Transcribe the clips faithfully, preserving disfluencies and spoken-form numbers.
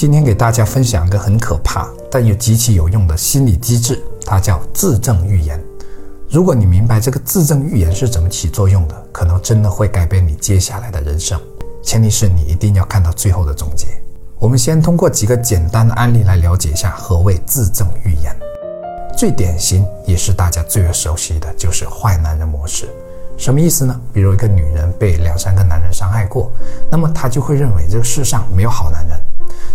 今天给大家分享一个很可怕但又极其有用的心理机制，它叫自证预言。如果你明白这个自证预言是怎么起作用的，可能真的会改变你接下来的人生，前提是你一定要看到最后的总结。我们先通过几个简单的案例来了解一下何谓自证预言。最典型也是大家最熟悉的就是坏男人模式。什么意思呢？比如一个女人被两三个男人伤害过，那么她就会认为这个世上没有好男人。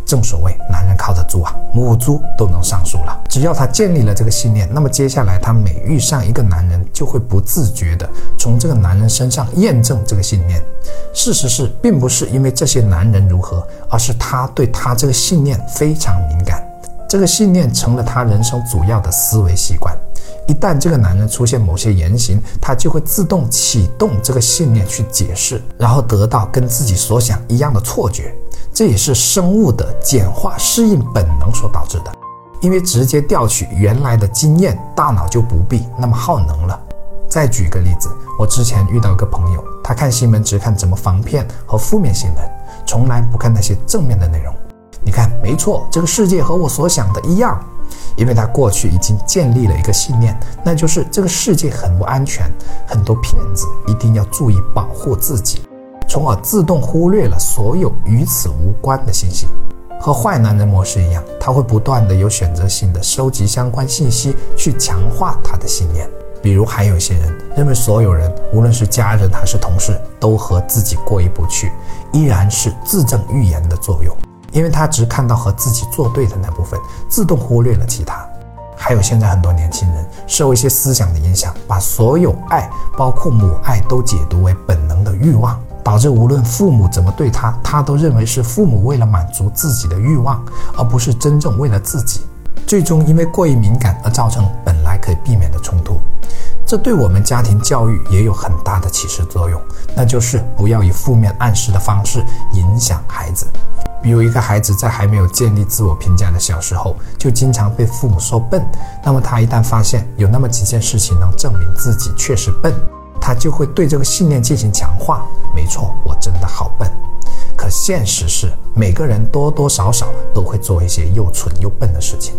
正所谓男人靠着猪啊，母猪都能上树了。只要他建立了这个信念，那么接下来他每遇上一个男人，就会不自觉的从这个男人身上验证这个信念。事实是，并不是因为这些男人如何，而是他对他这个信念非常敏感，这个信念成了他人生主要的思维习惯。一旦这个男人出现某些言行，他就会自动启动这个信念去解释，然后得到跟自己所想一样的错觉。这也是生物的简化适应本能所导致的，因为直接调取原来的经验，大脑就不必那么耗能了。再举个例子，我之前遇到一个朋友，他看新闻只看怎么防骗和负面新闻，从来不看那些正面的内容。你看，没错，这个世界和我所想的一样。因为他过去已经建立了一个信念，那就是这个世界很不安全，很多骗子，一定要注意保护自己，从而自动忽略了所有与此无关的信息。和坏男人模式一样，他会不断的有选择性的收集相关信息去强化他的信念。比如还有一些人认为所有人，无论是家人还是同事，都和自己过意不去，依然是自证预言的作用，因为他只看到和自己作对的那部分，自动忽略了其他。还有现在很多年轻人受一些思想的影响，把所有爱包括母爱都解读为本能的欲望，导致无论父母怎么对他，他都认为是父母为了满足自己的欲望，而不是真正为了自己，最终因为过于敏感而造成本来可以避免的冲突。这对我们家庭教育也有很大的启示作用，那就是不要以负面暗示的方式影响孩子。比如一个孩子在还没有建立自我评价的小时候，就经常被父母说笨，那么他一旦发现有那么几件事情能证明自己确实笨，他就会对这个信念进行强化，没错，我真的好笨。可现实是，每个人多多少少都会做一些又蠢又笨的事情。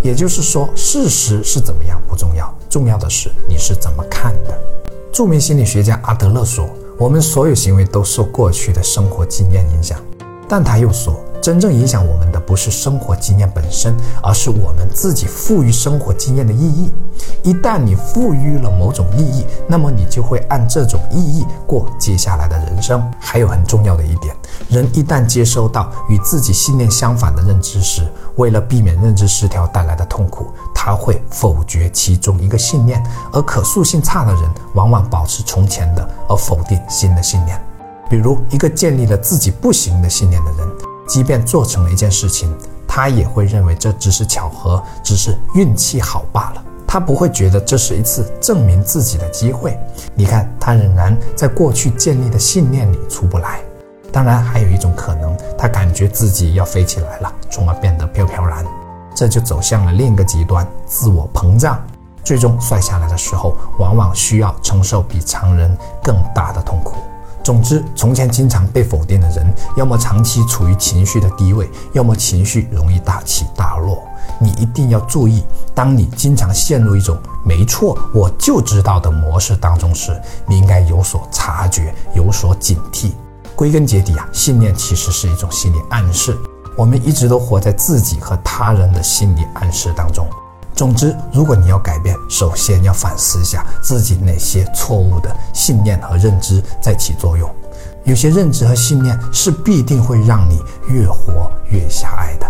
也就是说，事实是怎么样不重要，重要的是你是怎么看的。著名心理学家阿德勒说，我们所有行为都受过去的生活经验影响，但他又说，真正影响我们的不是生活经验本身，而是我们自己赋予生活经验的意义。一旦你赋予了某种意义，那么你就会按这种意义过接下来的人生。还有很重要的一点，人一旦接收到与自己信念相反的认知时，为了避免认知失调带来的痛苦，他会否决其中一个信念，而可塑性差的人往往保持从前的，而否定新的信念。比如一个建立了自己不行的信念的人，即便做成了一件事情，他也会认为这只是巧合，只是运气好罢了，他不会觉得这是一次证明自己的机会。你看，他仍然在过去建立的信念里出不来。当然还有一种可能，他感觉自己要飞起来了，从而变得飘飘然，这就走向了另一个极端，自我膨胀，最终摔下来的时候，往往需要承受比常人更大的痛苦。总之，从前经常被否定的人，要么长期处于情绪的低位，要么情绪容易大起大落。你一定要注意，当你经常陷入一种没错我就知道的模式当中时，你应该有所察觉，有所警惕。归根结底啊，信念其实是一种心理暗示，我们一直都活在自己和他人的心理暗示当中。总之，如果你要改变，首先要反思一下自己哪些错误的信念和认知在起作用。有些认知和信念是必定会让你越活越狭隘的。